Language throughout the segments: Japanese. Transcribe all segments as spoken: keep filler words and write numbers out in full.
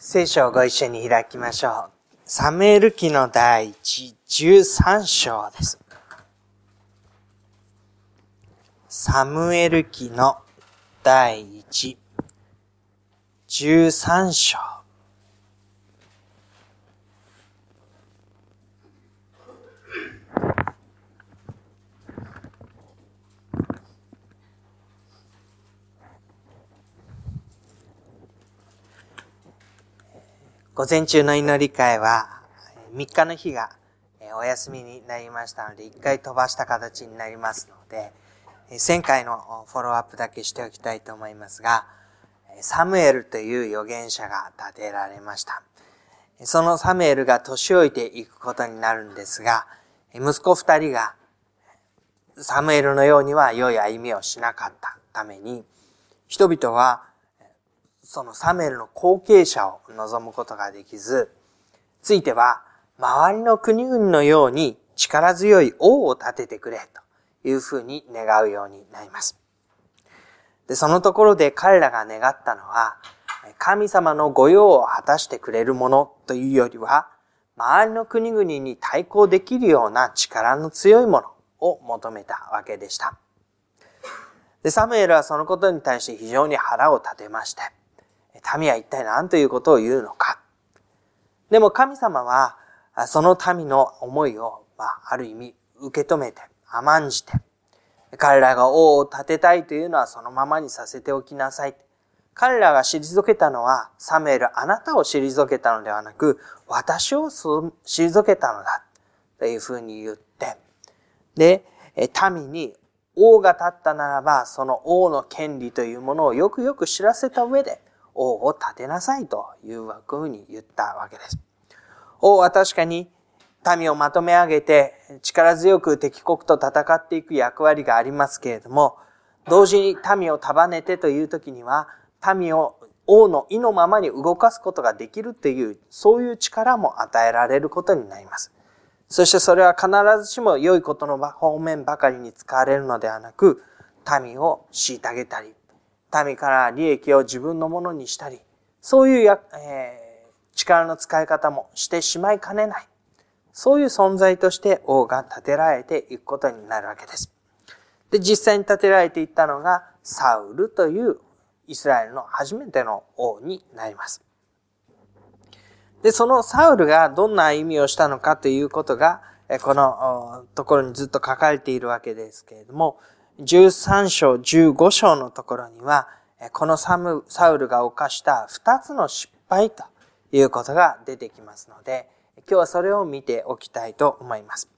聖書をご一緒に開きましょう。サムエル記の第一、じゅうさん章です。サムエル記の第一、じゅうさん章。午前中の祈り会はみっかの日がお休みになりましたのでいっかい飛ばした形になりますのでせんかいのフォローアップだけしておきたいと思いますが、サムエルという預言者が立てられました。そのサムエルが年老いていくことになるんですが、息子ふたりがサムエルのようには良い歩みをしなかったために、人々はそのサムエルの後継者を望むことができず、ついては周りの国々のように力強い王を立ててくれというふうに願うようになります。で、そのところで彼らが願ったのは、神様の御用を果たしてくれるものというよりは、周りの国々に対抗できるような力の強いものを求めたわけでした。で、サムエルはそのことに対して非常に腹を立てまして、民は一体何ということを言うのか。でも神様はその民の思いをある意味受け止めて甘んじて、彼らが王を立てたいというのはそのままにさせておきなさい。彼らが退けたのは、サムエルあなたを退けたのではなく私を退けたのだというふうに言って、で、民に王が立ったならばその王の権利というものをよくよく知らせた上で王を立てなさいというふうに言ったわけです。王は確かに民をまとめ上げて力強く敵国と戦っていく役割がありますけれども、同時に民を束ねてという時には、民を王の意のままに動かすことができるという、そういう力も与えられることになります。そしてそれは必ずしも良いことの方面ばかりに使われるのではなく、民を虐げたり、民から利益を自分のものにしたり、そういうや、えー、力の使い方もしてしまいかねない。そういう存在として王が立てられていくことになるわけです。で、実際に立てられていったのがサウルというイスラエルの初めての王になります。で、そのサウルがどんな歩みをしたのかということが、このところにずっと書かれているわけですけれども、じゅうさん章、じゅうご章のところには、このサム、サウルが犯したふたつの失敗ということが出てきますので、今日はそれを見ておきたいと思います。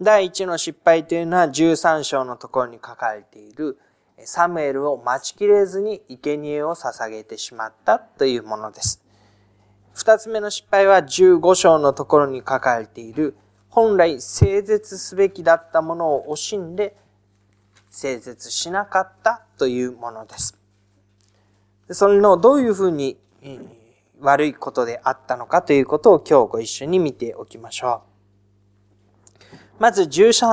第いちの失敗というのはじゅうさん章のところに書かれている、サムエルを待ちきれずに生贄を捧げてしまったというものです。ふたつめの失敗はじゅうご章のところに書かれている、本来整絶すべきだったものを惜しんで、整絶しなかったというものです。それのどういうふうに悪いことであったのかということを今日ご一緒に見ておきましょう。まずじゅうさ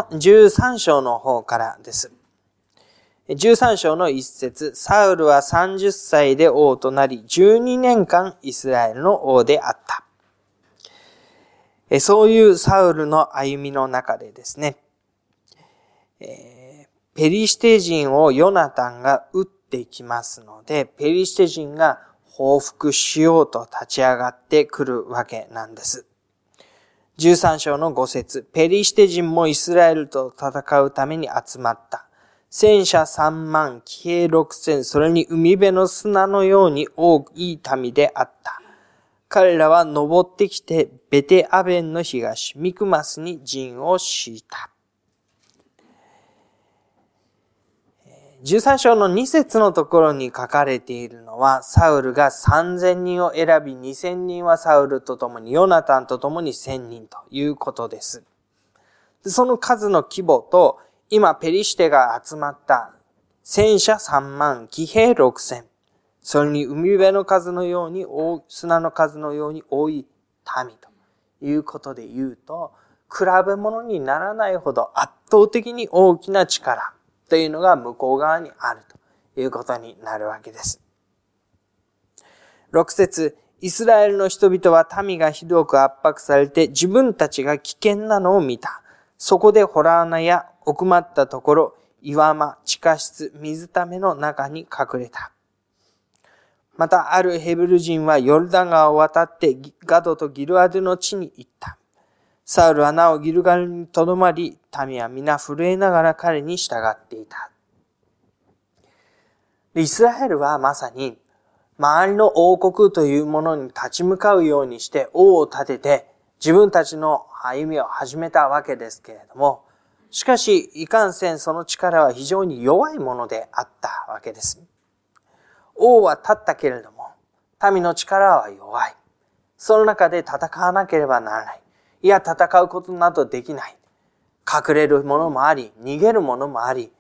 ん章の方からです。じゅうさん章の一節、サウルはさんじゅっさいで王となり、じゅうにねんかんイスラエルの王であった。そういうサウルの歩みの中でですね、えーペリシテ人をヨナタンが撃ってきますので、ペリシテ人が報復しようと立ち上がってくるわけなんです。じゅうさん章のご節、ペリシテ人もイスラエルと戦うために集まった。戦車さんまん、騎兵ろくせん、それに海辺の砂のように多い民であった。彼らは登ってきて、ベテアベンの東、ミクマスに陣を敷いた。じゅうさん章のに節のところに書かれているのは、サウルがさんぜんにんを選び、にせんにんはサウルと共に、ヨナタンと共にせんにんということです。その数の規模と、今ペリシテが集まった戦車さんまん、騎兵ろくせん、それに海辺の数のように、砂の数のように多い民ということで言うと、比べ物にならないほど圧倒的に大きな力、というのが向こう側にあるということになるわけです。ろく節、イスラエルの人々は民がひどく圧迫されて自分たちが危険なのを見た。そこで洞穴や奥まったところ、岩間、地下室、水ための中に隠れた。またあるヘブル人はヨルダン川を渡ってガドとギルアドの地に行った。サウルはなおギルガルにとどまり、民は皆震えながら彼に従っていた。イスラエルはまさに周りの王国というものに立ち向かうようにして王を立てて自分たちの歩みを始めたわけですけれども、しかしいかんせんその力は非常に弱いものであったわけです。王は立ったけれども民の力は弱い。その中で戦わなければならない。いや、戦うことなどできない。隠れるものもあり、逃げるものもあり、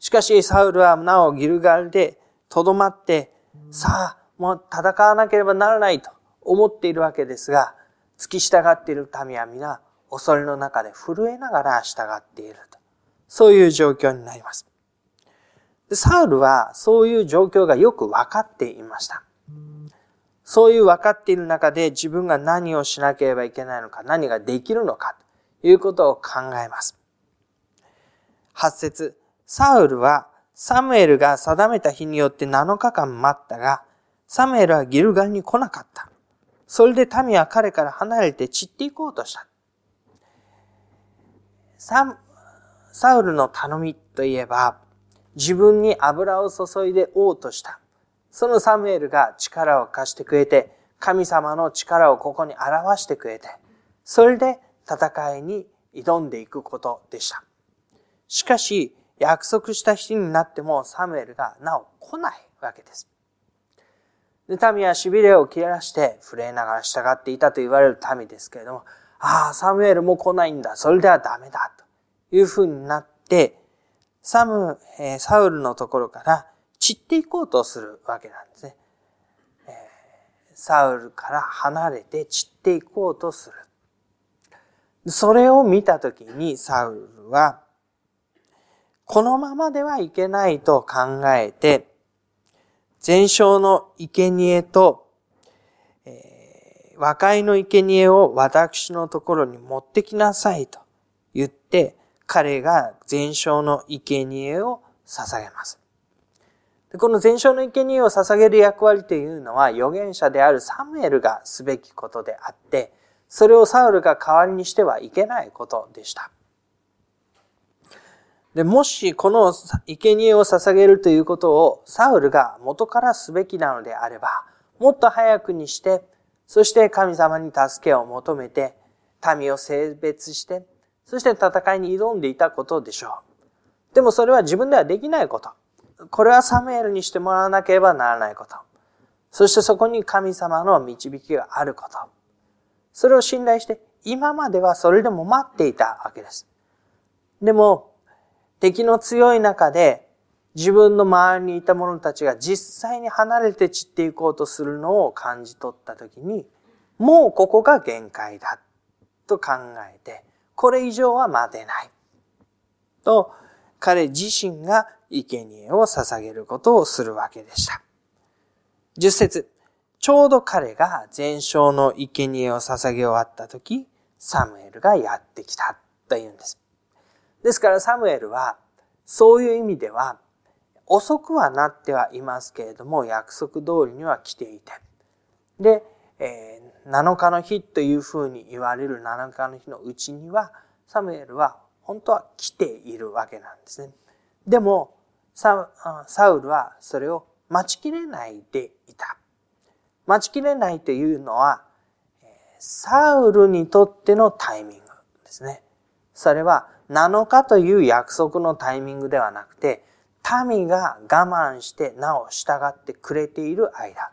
しかしサウルはなおギルガルでとどまって、さあもう戦わなければならないと思っているわけですが、付き従っている民は皆恐れの中で震えながら従っていると。そういう状況になります。で、サウルはそういう状況がよく分かっていました。そういう分かっている中で自分が何をしなければいけないのか、何ができるのかということを考えます。はち節。サウルはサムエルが定めた日によってなのかかん待ったが、サムエルはギルガルに来なかった。それで民は彼から離れて散っていこうとした。サ、サウルの頼みといえば、自分に油を注いで王とした。そのサムエルが力を貸してくれて、神様の力をここに表してくれて、それで戦いに挑んでいくことでした。しかし、約束した日になってもサムエルがなお来ないわけです。で、民は痺れを切らして震えながら従っていたと言われる民ですけれども、ああ、サムエルも来ないんだ、それではダメだ、というふうになって、サム、えー、サウルのところから散っていこうとするわけなんですね。えー、サウルから離れて散っていこうとする。それを見たときにサウルは、このままではいけないと考えて、全焼の生贄と、えー、和解の生贄を私のところに持ってきなさいと言って、彼が全焼の生贄を捧げます。で、この全焼の生贄を捧げる役割というのは、預言者であるサムエルがすべきことであって、それをサウルが代わりにしてはいけないことでした。で、もしこの生贄を捧げるということをサウルが元からすべきなのであれば、もっと早くにして、そして神様に助けを求めて、民を性別して、そして戦いに挑んでいたことでしょう。でもそれは自分ではできないこと。これはサムエルにしてもらわなければならないこと。そしてそこに神様の導きがあること。それを信頼して、今まではそれでも待っていたわけです。でも、敵の強い中で自分の周りにいた者たちが実際に離れて散っていこうとするのを感じ取ったときに、もうここが限界だと考えて、これ以上は待てないと彼自身が生贄を捧げることをするわけでした。十節。ちょうど彼が全焼の生贄を捧げ終わったとき、サムエルがやってきたというんです。ですからサムエルはそういう意味では遅くはなってはいますけれども、約束通りには来ていて、で、えー、なのかの日というふうに言われるなのかの日のうちにはサムエルは本当は来ているわけなんですね。でも サ, サウルはそれを待ちきれないでいた。待ちきれないというのはサウルにとってのタイミングですね。それはなのかという約束のタイミングではなくて、民が我慢してなお従ってくれている間、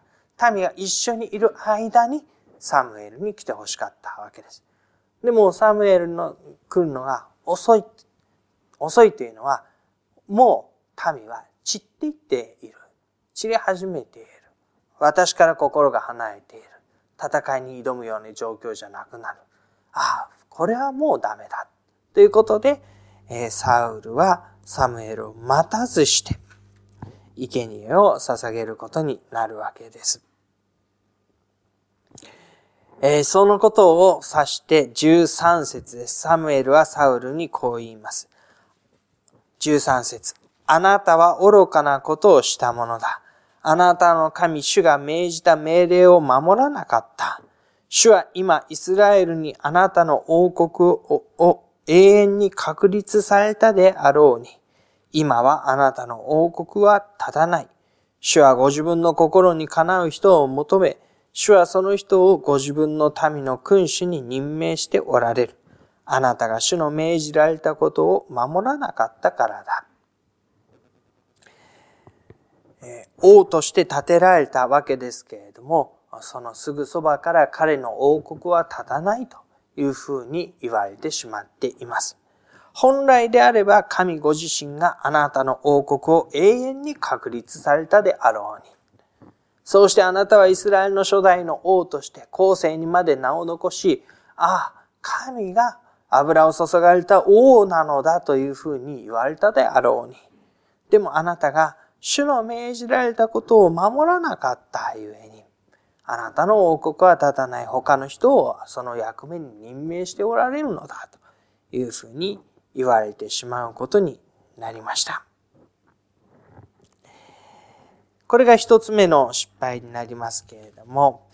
民が一緒にいる間にサムエルに来てほしかったわけです。でもサムエルの来るのが遅い。遅いというのは、もう民は散っていっている。散り始めている。私から心が離れている。戦いに挑むような状況じゃなくなる。ああ、これはもうダメだ。ということで、サウルはサムエルを待たずして、生贄を捧げることになるわけです。えー、そのことを指してじゅうさん節です。サムエルはサウルにこう言います。じゅうさん節。あなたは愚かなことをしたものだ。あなたの神主が命じた命令を守らなかった。主は今イスラエルにあなたの王国を永遠に確立されたであろうに、今はあなたの王国は立たない。主はご自分の心にかなう人を求め、主はその人をご自分の民の君主に任命しておられる。あなたが主の命じられたことを守らなかったからだ。えー、王として建てられたわけですけれども、そのすぐそばから彼の王国は立たないというふうに言われてしまっています。本来であれば神ご自身があなたの王国を永遠に確立されたであろうに。そうしてあなたはイスラエルの初代の王として後世にまで名を残し、ああ、神が油を注がれた王なのだというふうに言われたであろうに。でもあなたが主の命じられたことを守らなかったゆえに、あなたの王国は立たない、他の人をその役目に任命しておられるのだというふうに言われてしまうことになりました。これが一つ目の失敗になりますけれども、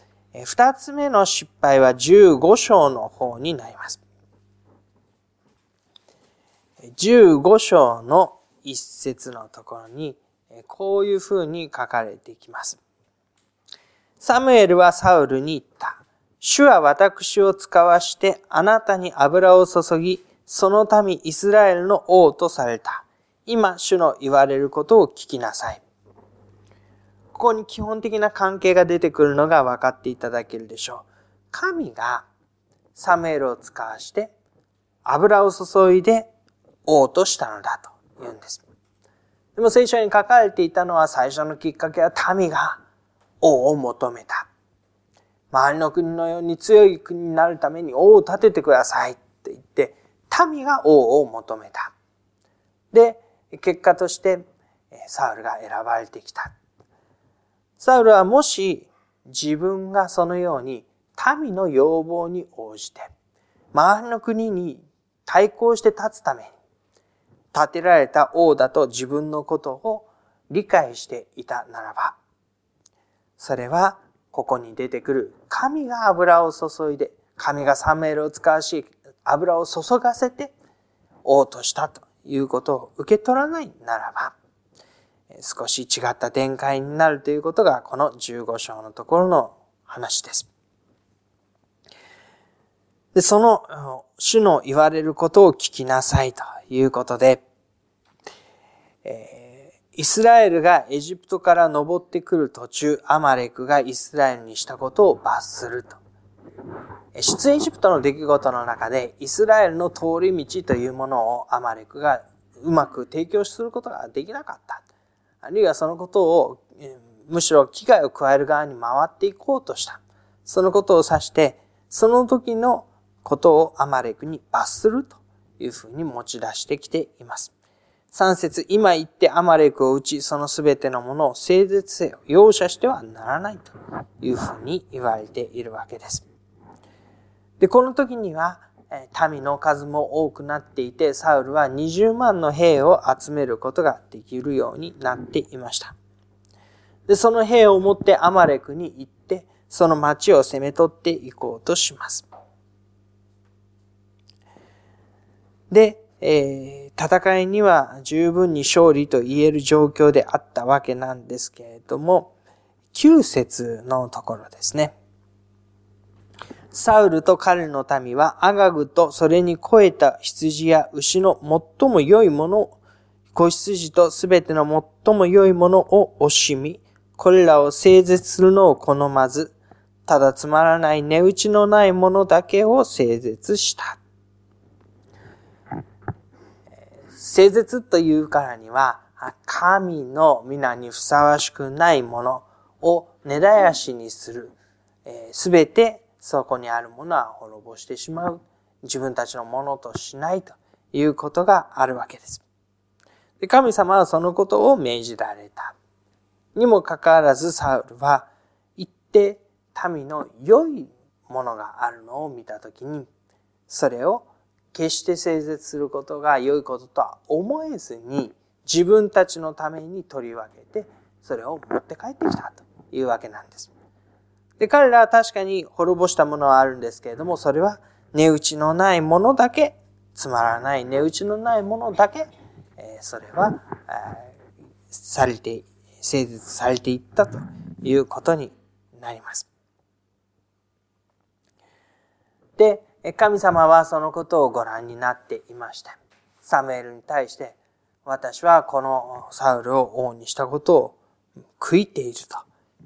二つ目の失敗はじゅうご章の方になります。じゅうご章の一節のところに、こういうふうに書かれてきます。サムエルはサウルに言った。主は私を使わしてあなたに油を注ぎ、その民イスラエルの王とされた。今主の言われることを聞きなさい。ここに基本的な関係が出てくるのが分かっていただけるでしょう。神がサムエルを使わして油を注いで王としたのだというんです。でも聖書に書かれていたのは最初のきっかけは民が王を求めた。周りの国のように強い国になるために王を立ててくださいって言って民が王を求めた。で、結果としてサウルが選ばれてきた。サウルはもし自分がそのように民の要望に応じて周りの国に対抗して立つために建てられた王だと自分のことを理解していたならば、それはここに出てくる神が油を注いで、神がサムエルを使わし油を注がせて王としたということを受け取らないならば、少し違った展開になるということがこのじゅうご章のところの話です。で、その主の言われることを聞きなさいということで、えー、イスラエルがエジプトから登ってくる途中、アマレクがイスラエルにしたことを罰すると。出エジプトの出来事の中でイスラエルの通り道というものをアマレクがうまく提供することができなかった。あるいはそのことを、むしろ危害を加える側に回っていこうとした。そのことを指して、その時のことをアマレクに罰するというふうに持ち出してきています。さん節、今言ってアマレクを打ち、そのすべてのものを整絶せよ。容赦してはならないというふうに言われているわけです。で、この時には、民の数も多くなっていて、サウルはにじゅうまんの兵を集めることができるようになっていました。で、その兵を持ってアマレクに行って、その町を攻め取っていこうとします。で、えー、戦いには十分に勝利と言える状況であったわけなんですけれども、きゅう節のところですね。サウルと彼の民はアガグとそれに肥えた羊や牛の最も良いもの、子羊とすべての最も良いものを惜しみ、これらを整絶するのを好まず、ただつまらない値打ちのないものだけを整絶した。整絶というからには、神の皆にふさわしくないものを根絶やしにする。すべてそこにあるものは滅ぼしてしまう。自分たちのものとしないということがあるわけです。で、神様はそのことを命じられた。にもかかわらずサウルは行って民の良いものがあるのを見たときに、それを決して整絶することが良いこととは思えずに、自分たちのために取り分けて、それを持って帰ってきたというわけなんです。で、彼らは確かに滅ぼしたものはあるんですけれども、それは値打ちのないものだけ、つまらない値打ちのないものだけ、えー、それはされて整絶されていったということになります。で、神様はそのことをご覧になっていました。サムエルに対して、私はこのサウルを王にしたことを悔いていると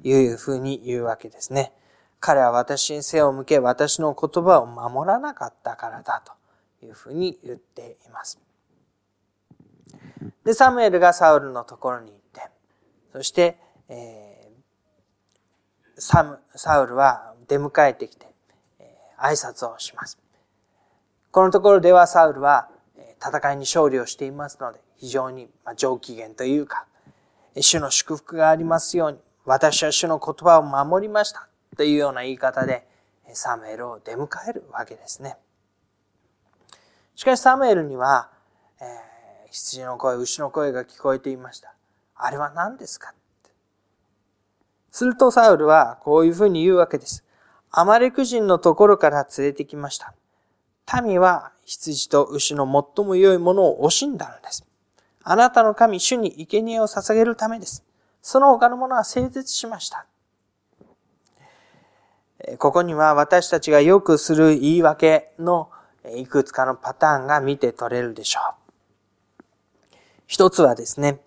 いうふうに言うわけですね。彼は私に背を向け、私の言葉を守らなかったからだというふうに言っています。で、サムエルがサウルのところに行って、そして、えー、サム、サウルは出迎えてきて、挨拶をします。このところではサウルは戦いに勝利をしていますので、非常に上機嫌というか、主の祝福がありますように、私は主の言葉を守りましたというような言い方でサムエルを出迎えるわけですね。しかしサムエルには、えー、羊の声、牛の声が聞こえていました。あれは何ですかって。するとサウルはこういうふうに言うわけです。アマレク人のところから連れてきました。民は羊と牛の最も良いものを惜しんだのです。あなたの神、主に生贄を捧げるためです。その他のものは整絶しました。ここには私たちがよくする言い訳のいくつかのパターンが見て取れるでしょう。一つはですね、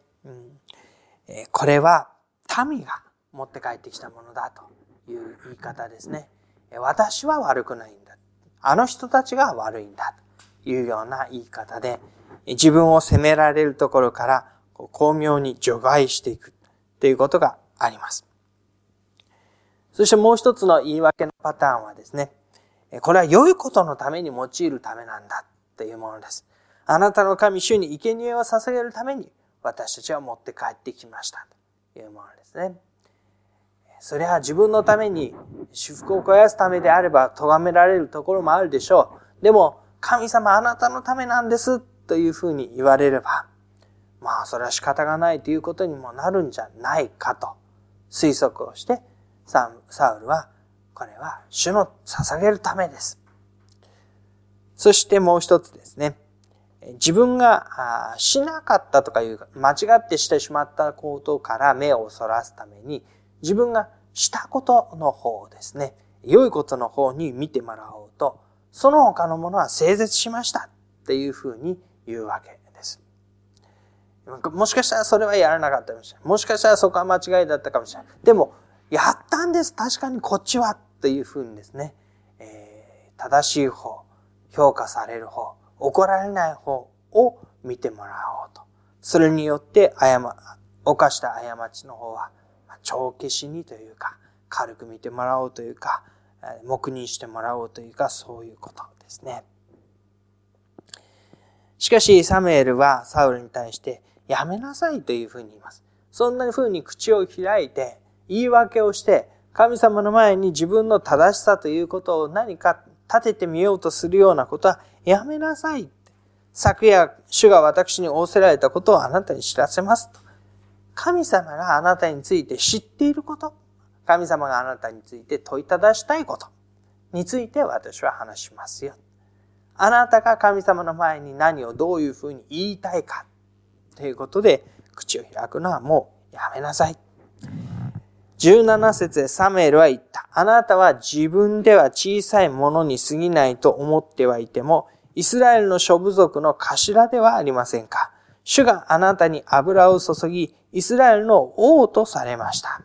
これは民が持って帰ってきたものだという言い方ですね。私は悪くないんだ。あの人たちが悪いんだ。というような言い方で、自分を責められるところから巧妙に除外していくということがあります。そしてもう一つの言い訳のパターンはですね、これは良いことのために用いるためなんだというものです。あなたの神主に生贄を捧げるために私たちは持って帰ってきましたというものですね。それは自分のために私腹を肥やすためであれば咎められるところもあるでしょう。でも神様あなたのためなんですというふうに言われれば、まあそれは仕方がないということにもなるんじゃないかと推測をして、サウルはこれは主の捧げるためです。そしてもう一つですね、自分がしなかったとかいう間違ってしてしまったことから目をそらすために、自分がしたことの方ですね、良いことの方に見てもらおうと、その他のものは整絶しましたっていうふうに言うわけです。もしかしたらそれはやらなかったかもしれない。もしかしたらそこは間違いだったかもしれない。でも、やったんです。確かにこっちはっていうふうにですね、えー、正しい方、評価される方、怒られない方を見てもらおうと。それによって誤、犯した過ちの方は、帳消しにというか、軽く見てもらおうというか、黙認してもらおうというか、そういうことですね。しかしサムエルはサウルに対してやめなさいというふうに言います。そんなふうに口を開いて言い訳をして、神様の前に自分の正しさということを何か立ててみようとするようなことはやめなさい。昨夜主が私に仰せられたことをあなたに知らせますと。神様があなたについて知っていること、神様があなたについて問いただしたいことについて私は話しますよ。あなたが神様の前に何をどういうふうに言いたいかということで口を開くのはもうやめなさい。じゅうなな節でサムエルは言った。あなたは自分では小さいものに過ぎないと思ってはいても、イスラエルの諸部族の頭ではありませんか。主があなたに油を注ぎ、イスラエルの王とされました。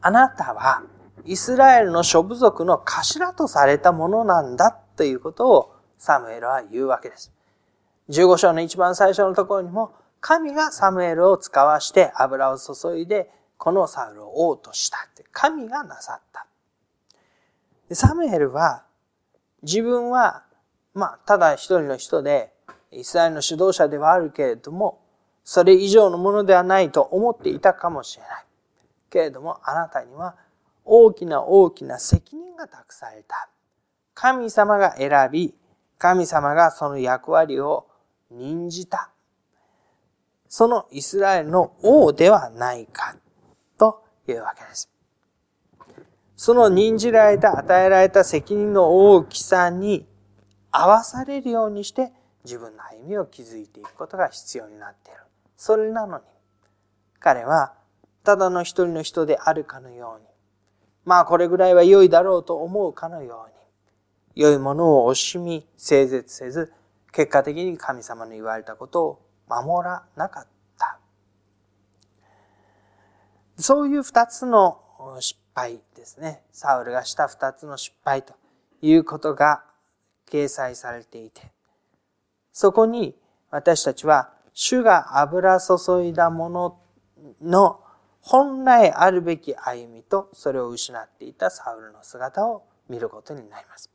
あなたはイスラエルの諸部族の頭とされたものなんだということをサムエルは言うわけです。じゅうご章の一番最初のところにも、神がサムエルを使わして油を注いでこのサウルを王としたって神がなさった。で、サムエルは自分はまあただ一人の人で、イスラエルの指導者ではあるけれども、それ以上のものではないと思っていたかもしれない。けれども、あなたには大きな大きな責任が託された。神様が選び、神様がその役割を任じた。そのイスラエルの王ではないかというわけです。その任じられた、与えられた責任の大きさに合わされるようにして自分の歩みを築いていくことが必要になっている。それなのに、彼はただの一人の人であるかのように、まあこれぐらいは良いだろうと思うかのように、良いものを惜しみ、整絶せず、結果的に神様の言われたことを守らなかった。そういう二つの失敗ですね。サウルがした二つの失敗ということが掲載されていて、そこに私たちは主が油注いだものの本来あるべき歩みと、それを失っていたサウルの姿を見ることになります。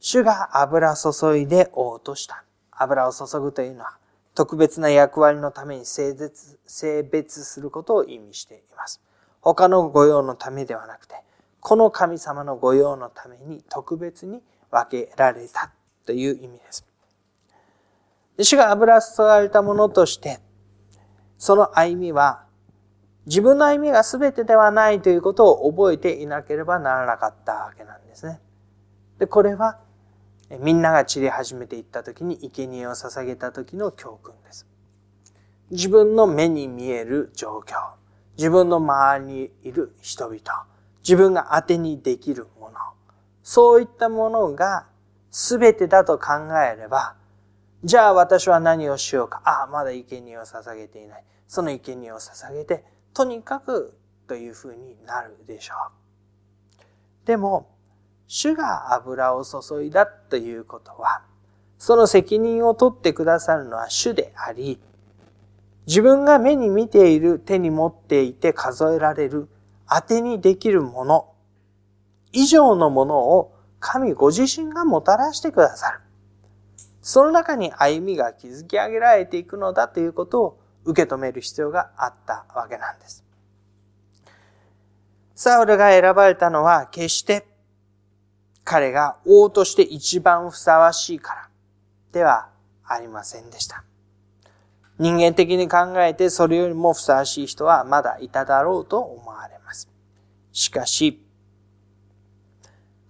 主が油注いで王とした。油を注ぐというのは特別な役割のために性別、性別することを意味しています。他の御用のためではなくて、この神様の御用のために特別に分けられたという意味です。主が油注がれたものとして、その歩みは自分の歩みが全てではないということを覚えていなければならなかったわけなんですね。で、これはみんなが散り始めていった時に生贄を捧げた時の教訓です。自分の目に見える状況、自分の周りにいる人々、自分が当てにできるもの、そういったものが全てだと考えれば、じゃあ私は何をしようか。ああ、まだ生贄を捧げていない。その生贄を捧げて、とにかくというふうになるでしょう。でも、主が油を注いだということは、その責任を取ってくださるのは主であり、自分が目に見ている、手に持っていて数えられる、当てにできるもの以上のものを神ご自身がもたらしてくださる。その中に歩みが築き上げられていくのだということを受け止める必要があったわけなんです。サウルが選ばれたのは決して彼が王として一番ふさわしいからではありませんでした。人間的に考えてそれよりもふさわしい人はまだいただろうと思われます。しかし、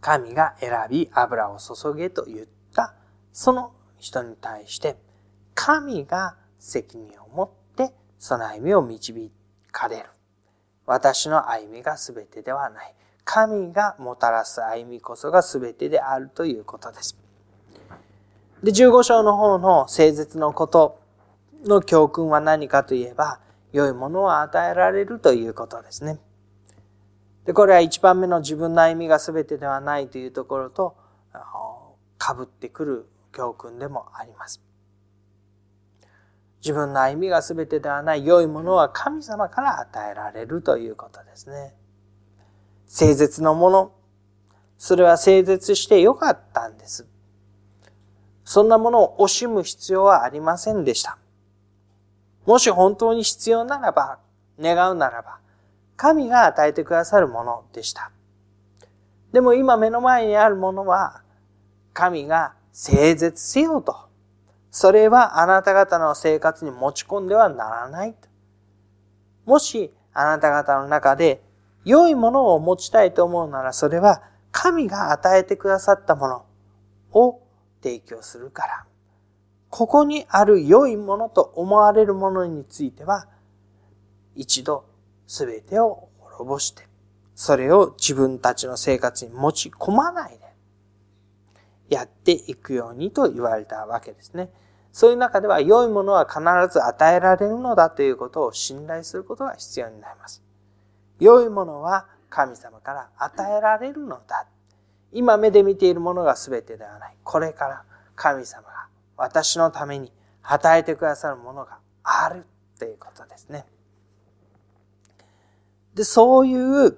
神が選び油を注げと言ったその人に対して、神が責任を持ってその歩みを導かれる。私の歩みが全てではない。神がもたらす歩みこそが全てであるということです。で、じゅうご章の方の聖絶のことの教訓は何かといえば、良いものは与えられるということですね。で、これはいちばんめの自分の歩みが全てではないというところとかぶってくる教訓でもあります。自分の歩みが全てではない、良いものは神様から与えられるということですね。聖絶のもの、それは聖絶してよかったんです。そんなものを惜しむ必要はありませんでした。もし本当に必要ならば、願うならば、神が与えてくださるものでした。でも今目の前にあるものは、神が聖絶せよと。それはあなた方の生活に持ち込んではならないと。もしあなた方の中で、良いものを持ちたいと思うなら、それは神が与えてくださったものを提供するから。ここにある良いものと思われるものについては、一度すべてを滅ぼして、それを自分たちの生活に持ち込まないで、やっていくようにと言われたわけですね。そういう中では、良いものは必ず与えられるのだということを信頼することが必要になります。良いものは神様から与えられるのだ。今目で見ているものが全てではない。これから神様が私のために与えてくださるものがあるということですね。で、そういう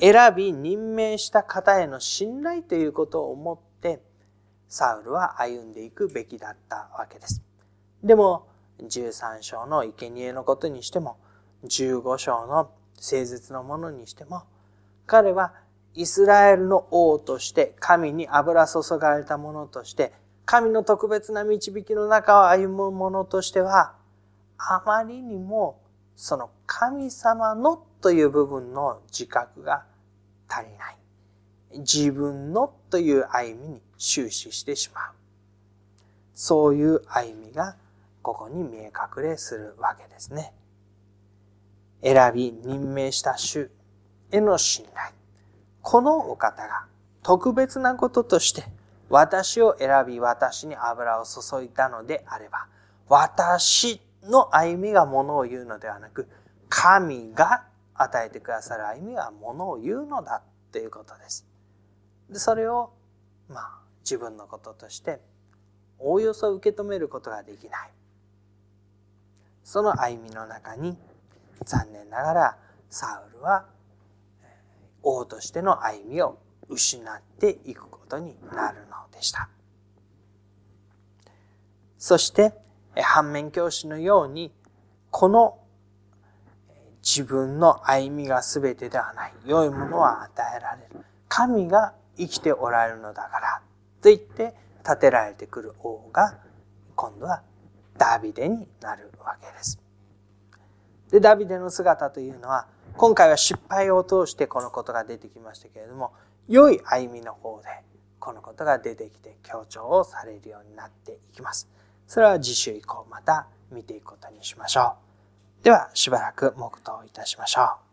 選び任命した方への信頼ということを思ってサウルは歩んでいくべきだったわけです。でもじゅうさん章の生贄のことにしても、じゅうご章の聖絶のものにしても、彼はイスラエルの王として神に油注がれた者として神の特別な導きの中を歩む者としては、あまりにもその神様のという部分の自覚が足りない。自分のという歩みに終始してしまう。そういう歩みがここに見え隠れするわけですね。選び任命した主への信頼。このお方が特別なこととして私を選び私に油を注いだのであれば、私の歩みがものを言うのではなく、神が与えてくださる歩みがものを言うのだということです。で、それをまあ自分のこととしておおよそ受け止めることができない。その歩みの中に残念ながらサウルは王としての歩みを失っていくことになるのでした。そして反面教師のように、この自分の歩みが全てではない。良いものは与えられる。神が生きておられるのだからと言って立てられてくる王が今度はダビデになるわけです。で、ダビデの姿というのは、今回は失敗を通してこのことが出てきましたけれども、良い歩みの方でこのことが出てきて強調をされるようになっていきます。それは次週以降また見ていくことにしましょう。ではしばらく黙祷いたしましょう。